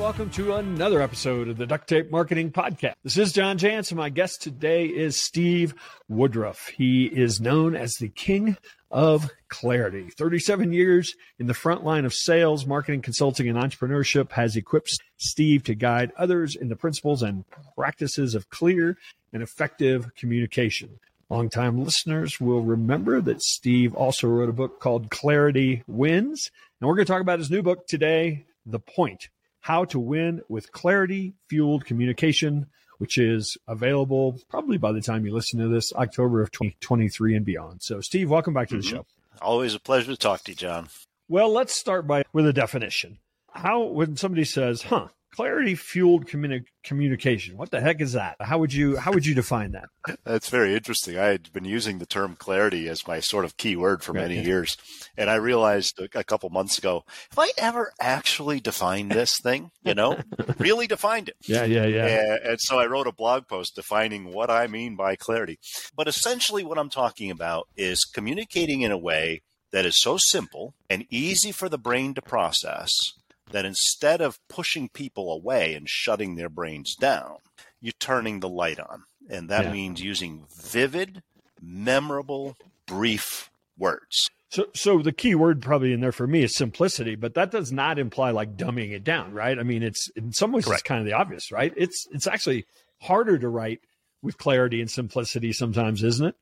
welcome to another episode of the Duct Tape Marketing Podcast. This is John Jance, and my guest today is Steve Woodruff. He is known as the King of Clarity. 37 years in the front line of sales, marketing, consulting, and entrepreneurship has equipped Steve to guide others in the principles and practices of clear and effective communication. Longtime listeners will remember that Steve also wrote a book called Clarity Wins, and we're going to talk about his new book today, The Point: How to Win with Clarity-Fueled Communication, which is available probably by the time you listen to this, October of 2023 and beyond. So, Steve, welcome back to the show. Always a pleasure to talk to you, John. Well, let's start with a definition. When somebody says, clarity-fueled communication, what the heck is that? How would you define that? That's very interesting. I had been using the term clarity as my sort of key word for many years. And I realized a couple months ago, have I ever actually defined this thing? Really defined it. Yeah. And so I wrote a blog post defining what I mean by clarity. But essentially what I'm talking about is communicating in a way that is so simple and easy for the brain to process that instead of pushing people away and shutting their brains down, you're turning the light on. And that means using vivid, memorable, brief words. So the key word probably in there for me is simplicity, but that does not imply like dumbing it down, right? I mean, it's in some ways it's kind of the obvious, right? It's actually harder to write with clarity and simplicity sometimes, isn't it?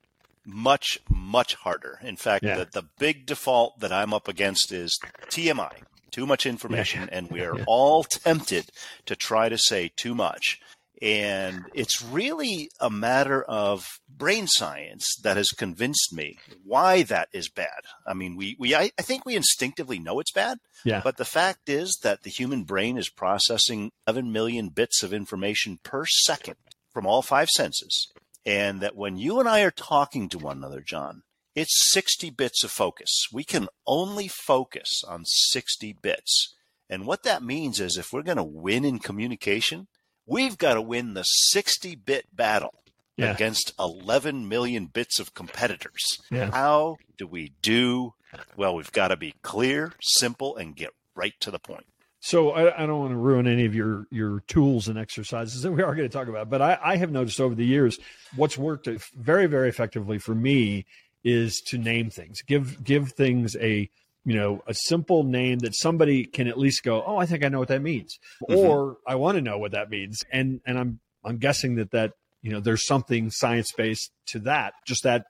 Much, much harder. In fact, the big default that I'm up against is TMI. Too much information, and we are all tempted to try to say too much. And it's really a matter of brain science that has convinced me why that is bad. I mean, I think we instinctively know it's bad, but the fact is that the human brain is processing 11 million bits of information per second from all five senses. And that when you and I are talking to one another, John, it's 60 bits of focus. We can only focus on 60 bits. And what that means is if we're going to win in communication, we've got to win the 60-bit battle against 11 million bits of competitors. Yeah. How do we do? Well, we've got to be clear, simple, and get right to the point. So I don't want to ruin any of your tools and exercises that we are going to talk about, but I have noticed over the years what's worked very, very effectively for me is to name things, give things a simple name that somebody can at least go, I think I know what that means, or I want to know what that means. And I'm guessing that there's something science-based to that, just that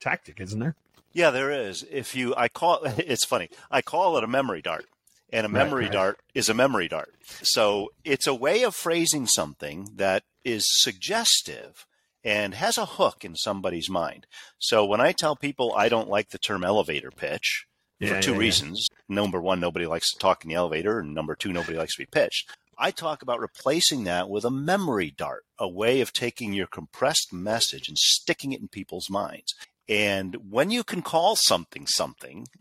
tactic, isn't there? Yeah, there is. It's funny. I call it a memory dart, and a memory dart is a memory dart. So it's a way of phrasing something that is suggestive and has a hook in somebody's mind. So when I tell people I don't like the term elevator pitch for two reasons, number one, nobody likes to talk in the elevator, and number two, nobody likes to be pitched, I talk about replacing that with a memory dart, a way of taking your compressed message and sticking it in people's minds. And when you can call something,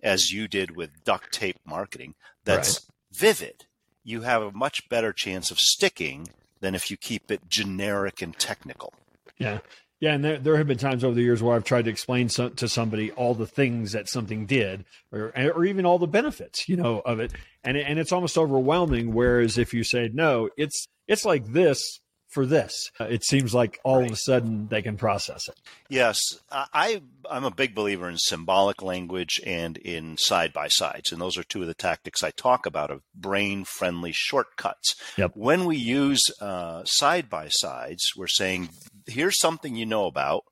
as you did with duct tape marketing, that's vivid, you have a much better chance of sticking than if you keep it generic and technical. Yeah. Yeah. And there have been times over the years where I've tried to explain to somebody all the things that something did or even all the benefits, of it. And it's almost overwhelming. Whereas if you say, no, it's like this for this, it seems like all of a sudden they can process it. Yes. I'm a big believer in symbolic language and in side-by-sides. And those are two of the tactics I talk about of brain-friendly shortcuts. Yep. When we use side-by-sides, we're saying, here's something you know about.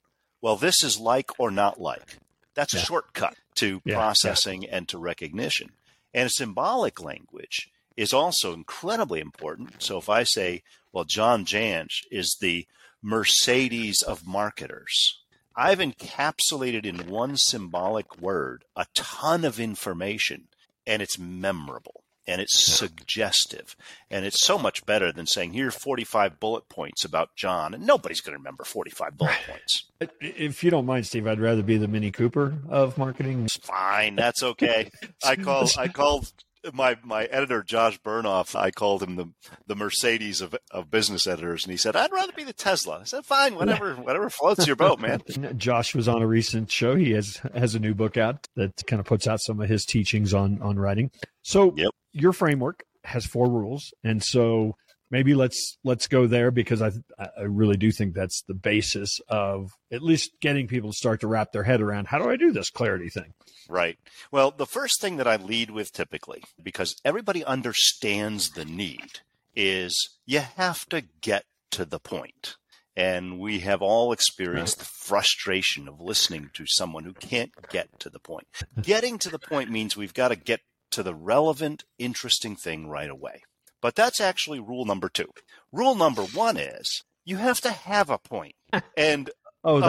Well, this is like or not like. That's a shortcut to processing and to recognition. And symbolic language is also incredibly important. So if I say, well, John Jance is the Mercedes of marketers, I've encapsulated in one symbolic word a ton of information, and it's memorable. And it's suggestive, and it's so much better than saying, here are 45 bullet points about John, and nobody's going to remember 45 bullet points. If you don't mind, Steve, I'd rather be the Mini Cooper of marketing. Fine. That's okay. I called my editor, Josh Bernoff, I called him the Mercedes of business editors. And he said, I'd rather be the Tesla. I said, fine, whatever floats your boat, man. Josh was on a recent show. He has a new book out that kind of puts out some of his teachings on writing. So your framework has four rules. And so maybe let's go there, because I really do think that's the basis of at least getting people to start to wrap their head around, how do I do this clarity thing? Right. Well, the first thing that I lead with typically, because everybody understands the need, is you have to get to the point. And we have all experienced the frustration of listening to someone who can't get to the point. Getting to the point means we've got to get to the relevant, interesting thing right away. But that's actually rule number two. Rule number one is you have to have a point. And so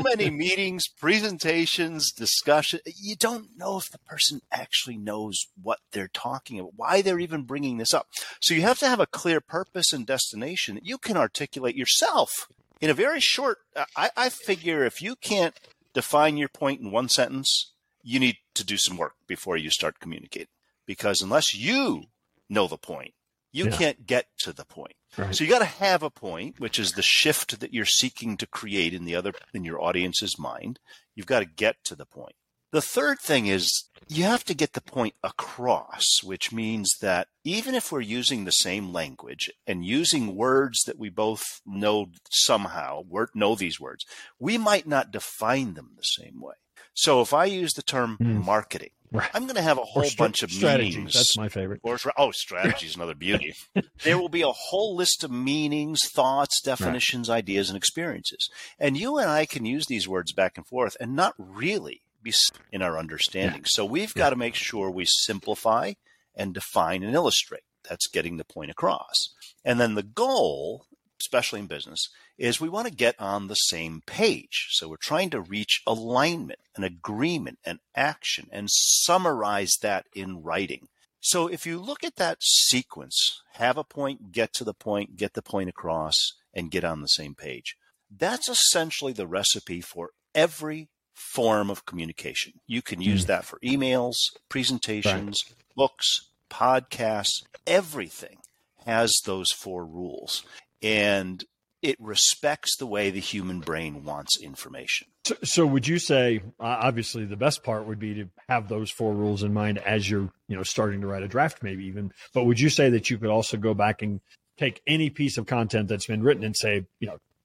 many meetings, presentations, discussion, you don't know if the person actually knows what they're talking about, why they're even bringing this up. So you have to have a clear purpose and destination that you can articulate yourself in a very short. I figure if you can't define your point in one sentence, you need to do some work before you start communicating, because unless you know the point, you can't get to the point. Right. So you got to have a point, which is the shift that you're seeking to create in your audience's mind. You've got to get to the point. The third thing is you have to get the point across, which means that even if we're using the same language and using words that we both know somehow, know these words, we might not define them the same way. So if I use the term marketing, right, I'm going to have a whole bunch of strategies. Meanings. That's my favorite. Strategy is another beauty. There will be a whole list of meanings, thoughts, definitions, ideas, and experiences. And you and I can use these words back and forth and not really be in our understanding. Yeah. So we've got to make sure we simplify and define and illustrate. That's getting the point across. And then the goal, especially in business, is we want to get on the same page. So we're trying to reach alignment and agreement and action and summarize that in writing. So if you look at that sequence, have a point, get to the point, get the point across, and get on the same page, that's essentially the recipe for every form of communication. You can use that for emails, presentations, books, podcasts. Everything has those four rules. And it respects the way the human brain wants information. So would you say, obviously, the best part would be to have those four rules in mind as you're starting to write a draft, maybe even. But would you say that you could also go back and take any piece of content that's been written and say,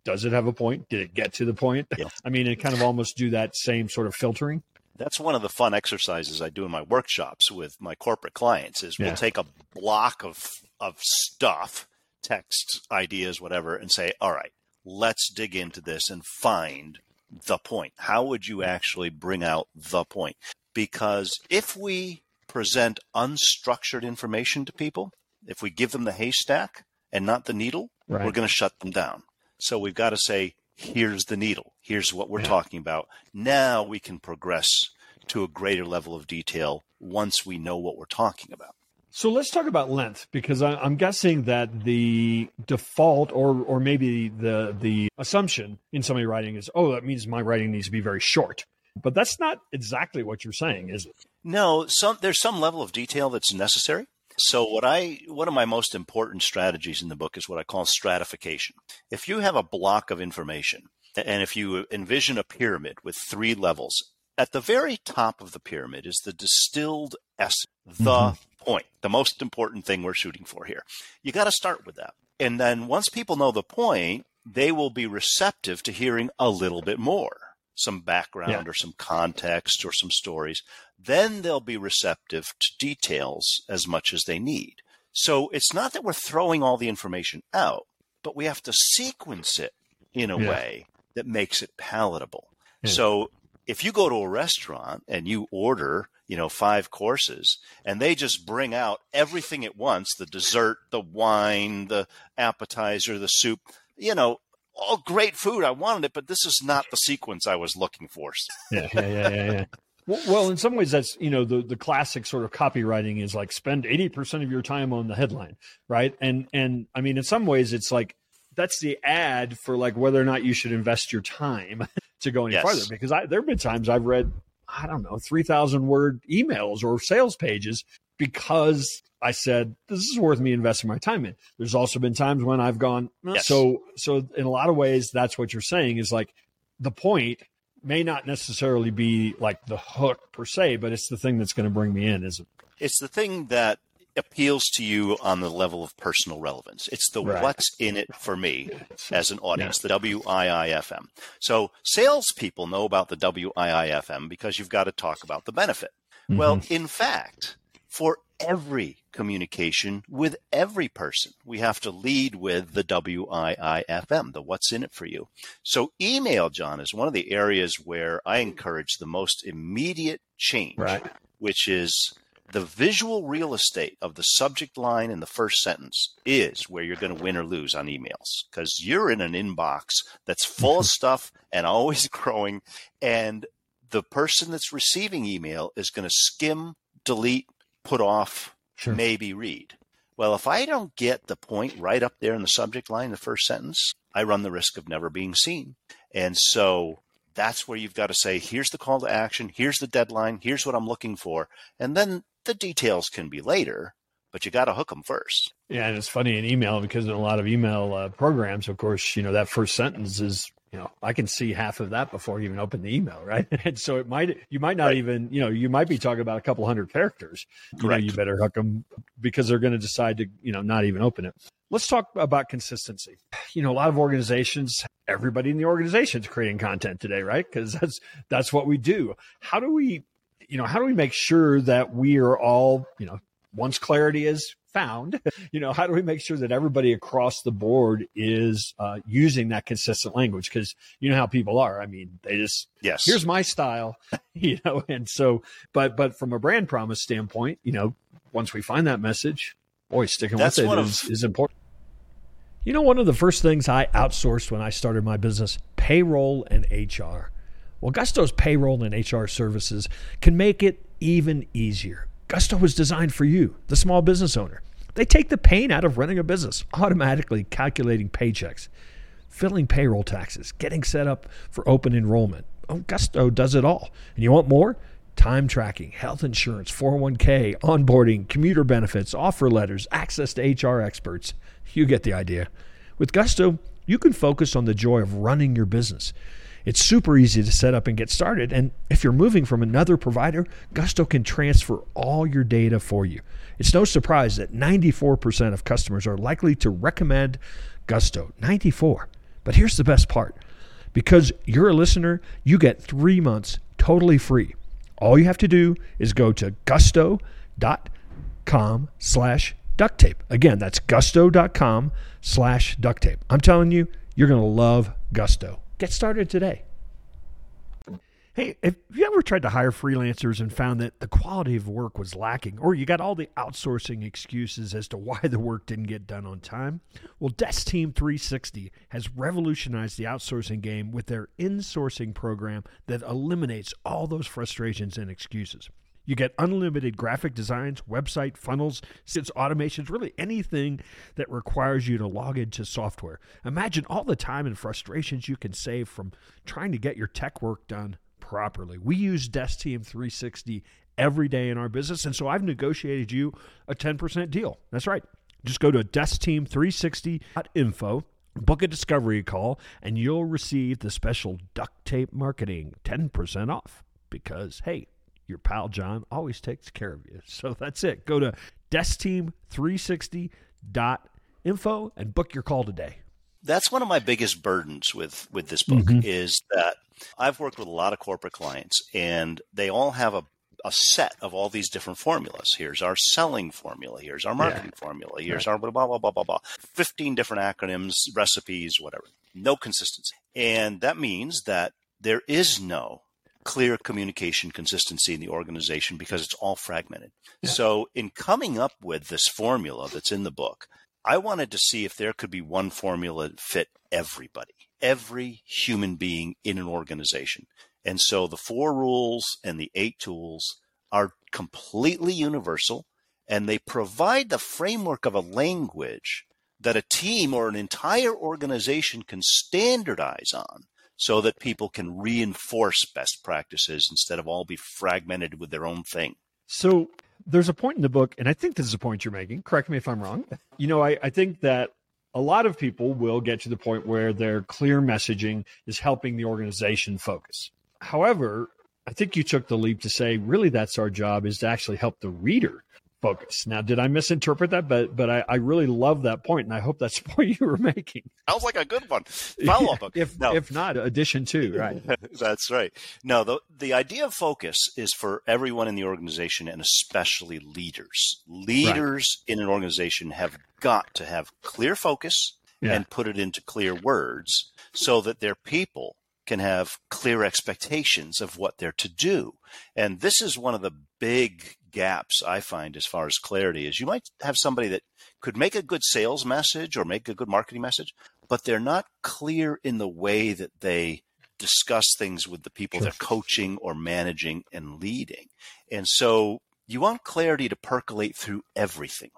does it have a point? Did it get to the point? Yeah. I mean, and kind of almost do that same sort of filtering. That's one of the fun exercises I do in my workshops with my corporate clients is we'll take a block of stuff, texts, ideas, whatever, and say, all right, let's dig into this and find the point. How would you actually bring out the point? Because if we present unstructured information to people, if we give them the haystack and not the needle, we're going to shut them down. So we've got to say, here's the needle. Here's what we're talking about. Now we can progress to a greater level of detail once we know what we're talking about. So let's talk about length, because I'm guessing that the default or maybe the assumption in somebody writing is, that means my writing needs to be very short. But that's not exactly what you're saying, is it? No, there's some level of detail that's necessary. So one of my most important strategies in the book is what I call stratification. If you have a block of information, and if you envision a pyramid with three levels, at the very top of the pyramid is the distilled essence, the point, the most important thing we're shooting for here. You got to start with that. And then once people know the point, they will be receptive to hearing a little bit more, some background or some context or some stories. Then they'll be receptive to details as much as they need. So it's not that we're throwing all the information out, but we have to sequence it in a way that makes it palatable. Yeah. So if you go to a restaurant and you order, 5 courses, and they just bring out everything at once, the dessert, the wine, the appetizer, the soup, all great food. I wanted it, but this is not the sequence I was looking for. Yeah. Well, in some ways that's, the classic sort of copywriting is like spend 80% of your time on the headline, right? And I mean, in some ways it's like, that's the ad for like whether or not you should invest your time to go any farther. Because there have been times I've read, 3,000 word emails or sales pages because I said, this is worth me investing my time in. There's also been times when I've gone, So in a lot of ways, that's what you're saying is like the point may not necessarily be like the hook per se, but it's the thing that's going to bring me in, isn't it? It's the thing that appeals to you on the level of personal relevance. It's the what's in it for me as an audience, the WIIFM. So salespeople know about the WIIFM because you've got to talk about the benefit. Mm-hmm. Well, in fact, for every communication with every person, we have to lead with the WIIFM, the what's in it for you. So email, John, is one of the areas where I encourage the most immediate change, which is the visual real estate of the subject line in the first sentence is where you're going to win or lose on emails, because you're in an inbox that's full of stuff and always growing. And the person that's receiving email is going to skim, delete, put off, maybe read. Well, if I don't get the point right up there in the subject line, the first sentence, I run the risk of never being seen. And so that's where you've got to say, here's the call to action, here's the deadline, here's what I'm looking for. And then the details can be later, but you got to hook them first. Yeah. And it's funny in email, because in a lot of email programs, of course, you know, that first sentence is, you know, I can see half of that before you even open the email, right? And so it might, you might not even, you know, you might be talking about a couple hundred characters. You know, you better hook them, because they're going to decide to, you know, not even open it. Let's talk about consistency. You know, a lot of organizations, everybody in the organization is creating content today, right? Because that's what we do. How do we, you know, how do we make sure that we are all, you know, once clarity is found, you know, how do we make sure that everybody across the board is using that consistent language? Because you know how people are. I mean, they just, here's my style, you know, and so, but from a brand promise standpoint, you know, once we find that message, boy, sticking with it is important. You know, one of the first things I outsourced when I started my business, payroll and HR. Well, Gusto's payroll and HR services can make it even easier. Gusto was designed for you, the small business owner. They take the pain out of running a business, automatically calculating paychecks, filling payroll taxes, getting set up for open enrollment. Oh, Gusto does it all. And you want more? Time tracking, health insurance, 401k, onboarding, commuter benefits, offer letters, access to HR experts. You get the idea. With Gusto, you can focus on the joy of running your business. It's super easy to set up and get started. And if you're moving from another provider, Gusto can transfer all your data for you. It's no surprise that 94% of customers are likely to recommend Gusto. 94. But here's the best part. Because you're a listener, you get 3 months totally free. All you have to do is go to gusto.com/duct tape. Again, that's gusto.com/duct tape. I'm telling you, you're going to love Gusto. Get started today. Hey, have you ever tried to hire freelancers and found that the quality of work was lacking, or you got all the outsourcing excuses as to why the work didn't get done on time? Well, Desk Team 360 has revolutionized the outsourcing game with their insourcing program that eliminates all those frustrations and excuses. You get unlimited graphic designs, website funnels, sits, automations, really anything that requires you to log into software. Imagine all the time and frustrations you can save from trying to get your tech work done properly. We use Desk Team 360 every day in our business, and so I've negotiated you a 10% deal. That's right. Just go to deskteam360.info. Book a discovery call, and you'll receive the special Duct Tape Marketing 10% off because, hey, your pal John always takes care of you. So that's it. Go to deskteam360.info and book your call today. That's one of my biggest burdens with this book is that I've worked with a lot of corporate clients, and they all have a set of all these different formulas. Here's our selling formula. Here's our marketing formula. Here's our blah, blah, blah, blah, blah, blah. 15 different acronyms, recipes, whatever. No consistency. And that means that there is no clear communication consistency in the organization because it's all fragmented. Yeah. So in coming up with this formula that's in the book, I wanted to see if there could be one formula that fit everybody, every human being in an organization. And so the 4 rules and the 8 tools are completely universal, and they provide the framework of a language that a team or an entire organization can standardize on, so that people can reinforce best practices instead of all be fragmented with their own thing. So there's a point in the book, and I think this is a point you're making. Correct me if I'm wrong. You know, I think that a lot of people will get to the point where their clear messaging is helping the organization focus. However, I think you took the leap to say, really, that's our job, is to actually help the reader focus. Now, did I misinterpret that? But I really love that point, and I hope that's the point you were making. Sounds like a good one. Follow up. If not, addition to, right? That's right. No, the idea of focus is for everyone in the organization, and especially leaders. Leaders right. in an organization have got to have clear focus and put it into clear words so that their people can have clear expectations of what they're to do. And this is one of the big gaps I find as far as clarity is you might have somebody that could make a good sales message or make a good marketing message, but they're not clear in the way that they discuss things with the people they're coaching or managing and leading. And so you want clarity to percolate through everything.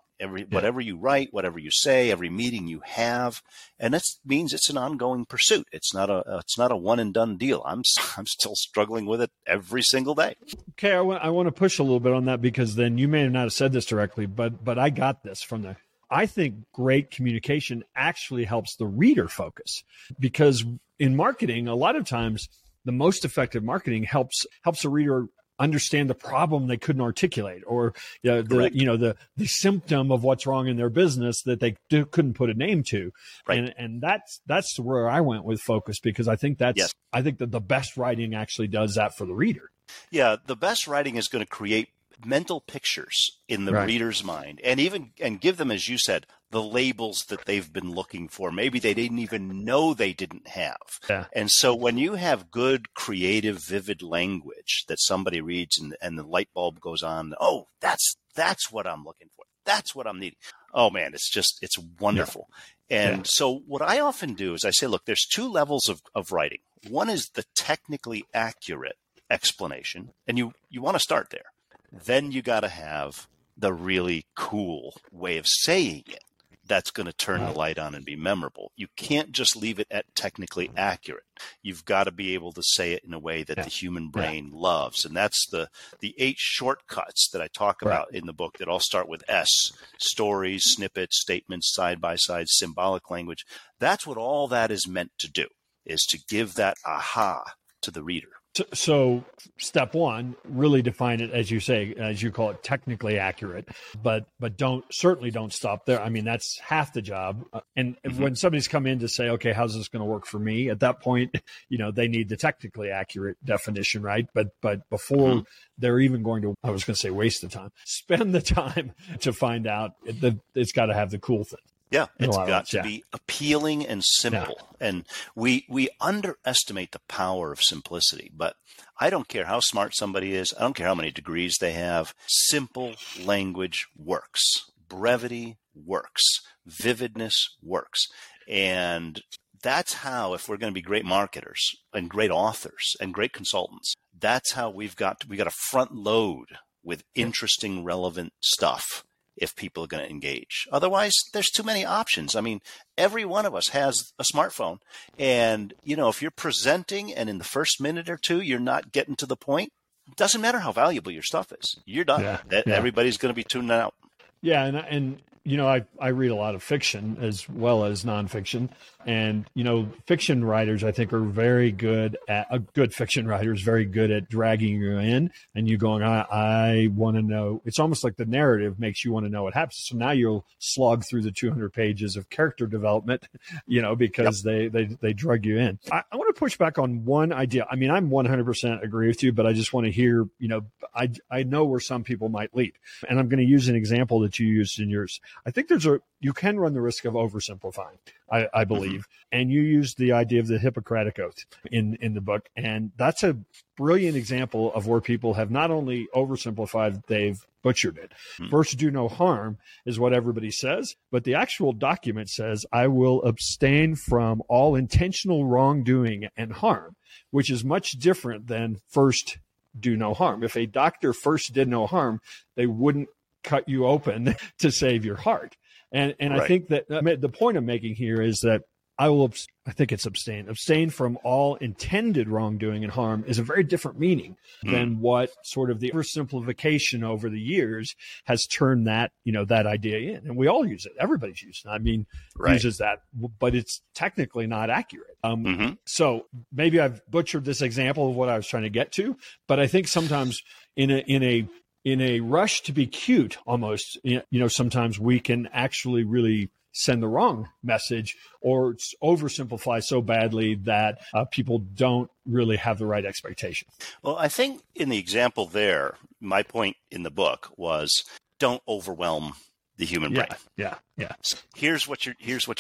Whatever you write, whatever you say, every meeting you have, and that means it's an ongoing pursuit. It's not a one and done deal. I'm still struggling with it every single day. Okay, I want to push a little bit on that, because then you may not have said this directly, but I got this from the. I think great communication actually helps the reader focus, because in marketing, a lot of times the most effective marketing helps a reader understand the problem they couldn't articulate, or the symptom of what's wrong in their business that they couldn't put a name to. Right. And that's where I went with focus, because I think I think that the best writing actually does that for the reader. Yeah. The best writing is going to create mental pictures in the reader's mind, and give them, as you said, the labels that they've been looking for. Maybe they didn't even know they didn't have. Yeah. And so when you have good, creative, vivid language that somebody reads and the light bulb goes on, oh, that's what I'm looking for. That's what I'm needing. Oh man, it's wonderful. Yeah. And so what I often do is I say, look, there's two levels of writing. One is the technically accurate explanation, and you want to start there. Then you got to have the really cool way of saying it that's going to turn the light on and be memorable. You can't just leave it at technically accurate. You've got to be able to say it in a way that the human brain loves. And that's the 8 shortcuts that I talk about in the book that all start with S: stories, snippets, statements, side-by-side, symbolic language. That's what all that is meant to do, is to give that aha to the reader. So step one, really define it, as you say, as you call it, technically accurate, but don't stop there. I mean, that's half the job. And when somebody's come in to say, okay, how's this going to work for me? At that point, they need the technically accurate definition, right? But before they're even going to, I was going to say waste the time, spend the time to find out that it's got to have the cool thing. Yeah, it's got to be appealing and simple. Yeah. And we underestimate the power of simplicity. But I don't care how smart somebody is. I don't care how many degrees they have. Simple language works. Brevity works. Vividness works. And that's how, if we're going to be great marketers and great authors and great consultants, that's how we got to front load with interesting, relevant stuff if people are going to engage. Otherwise, there's too many options. I mean, every one of us has a smartphone. And, if you're presenting and in the first minute or two, you're not getting to the point, it doesn't matter how valuable your stuff is. You're done. Yeah. Everybody's going to be tuning out. Yeah. And I read a lot of fiction as well as nonfiction. And, fiction writers, I think, are very good at, a good fiction writer is very good at dragging you in and you going, I want to know. It's almost like the narrative makes you want to know what happens. So now you'll slog through the 200 pages of character development, because they drug you in. I want to push back on one idea. I mean, I'm 100% agree with you, but I just want to hear, I know where some people might lead. And I'm going to use an example that you used in yours. I think you can run the risk of oversimplifying, I believe. And you used the idea of the Hippocratic Oath in the book. And that's a brilliant example of where people have not only oversimplified, they've butchered it. First, do no harm is what everybody says, but the actual document says, I will abstain from all intentional wrongdoing and harm, which is much different than first, do no harm. If a doctor first did no harm, they wouldn't cut you open to save your heart. And I think that the point I'm making here is that I will, I think it's abstain. Abstain from all intended wrongdoing and harm is a very different meaning than what sort of the oversimplification over the years has turned that, you know, that idea in. And we all use it. Everybody's using it. I mean, uses that, but it's technically not accurate. So maybe I've butchered this example of what I was trying to get to, but I think sometimes in a rush to be cute almost, you know, sometimes we can actually really send the wrong message or oversimplify so badly that people don't really have the right expectation. Well, I think in the example there, my point in the book was don't overwhelm the human brain. Yeah. So here's what you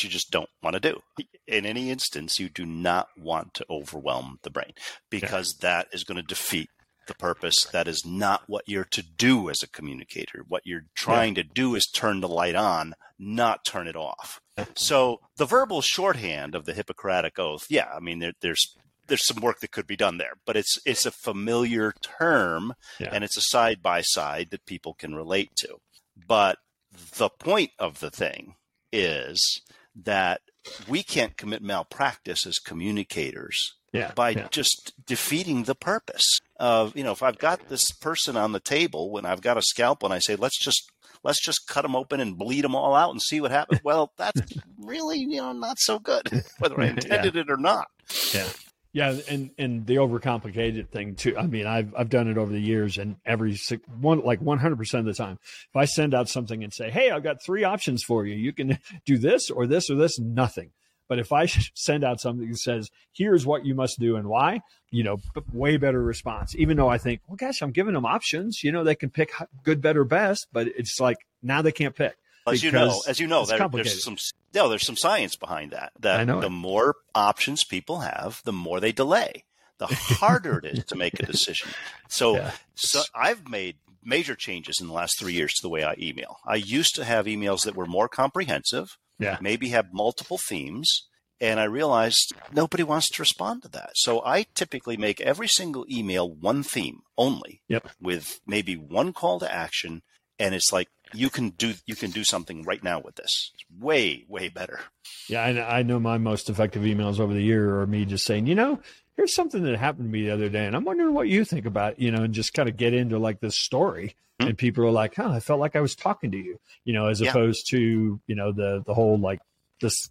just don't want to do. In any instance, you do not want to overwhelm the brain because that is going to defeat the purpose. That is not what you're to do as a communicator. What you're trying to do is turn the light on, not turn it off. So the verbal shorthand of the Hippocratic Oath, I mean, there's some work that could be done there, but it's a familiar term and it's a side-by-side that people can relate to. But the point of the thing is that we can't commit malpractice as communicators by just defeating the purpose of, you know, if I've got this person on the table, when I've got a scalpel and I say, let's just cut them open and bleed them all out and see what happens. Well, that's really, you know, not so good, whether I intended it or not. Yeah. And the overcomplicated thing too. I mean, I've done it over the years, and every 100% of the time, if I send out something and say, hey, I've got three options for you. You can do this or this or this, nothing. But if I send out something that says, here's what you must do and why, you know, way better response, even though I think, well, gosh, I'm giving them options. You know, they can pick good, better, best, but it's like now they can't pick. As you know, there's some science behind that the more options people have, the more they delay, the harder it is to make a decision. So I've made major changes in the last 3 years to the way I email. I used to have emails that were more comprehensive. Yeah. Maybe have multiple themes. And I realized nobody wants to respond to that. So I typically make every single email one theme only with maybe one call to action. And it's like, you can do something right now with this. It's way, way better. Yeah. I know my most effective emails over the year are me just saying, you know, here's something that happened to me the other day, and I'm wondering what you think about, you know, and just kind of get into like this story. And people are like, huh, I felt like I was talking to you, you know, as opposed to, you know, the whole like this,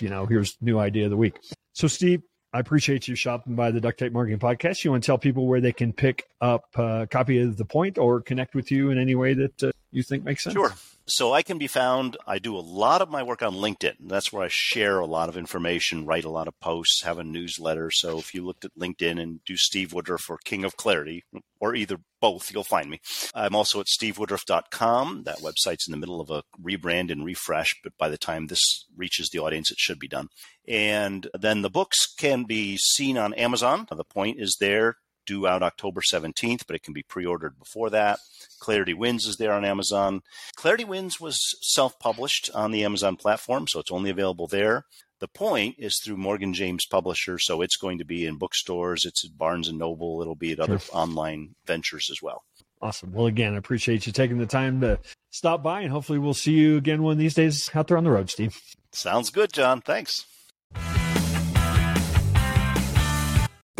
you know, here's new idea of the week. So Steve, I appreciate you shopping by the Duct Tape Marketing Podcast. You want to tell people where they can pick up a copy of The Point or connect with you in any way that you think makes sense? Sure. So I can be found. I do a lot of my work on LinkedIn. That's where I share a lot of information, write a lot of posts, have a newsletter. So if you looked at LinkedIn and do Steve Woodruff or King of Clarity or either both, you'll find me. I'm also at stevewoodruff.com. That website's in the middle of a rebrand and refresh, but by the time this reaches the audience, it should be done. And then the books can be seen on Amazon. The Point is there, due out October 17th, but it can be pre-ordered before that. Clarity Wins is there on Amazon. Clarity Wins was self-published on the Amazon platform, so it's only available there. The Point is through Morgan James Publisher, so it's going to be in bookstores. It's at Barnes & Noble. It'll be at other online ventures as well. Awesome. Well, again, I appreciate you taking the time to stop by, and hopefully we'll see you again one of these days out there on the road, Steve. Sounds good, John. Thanks.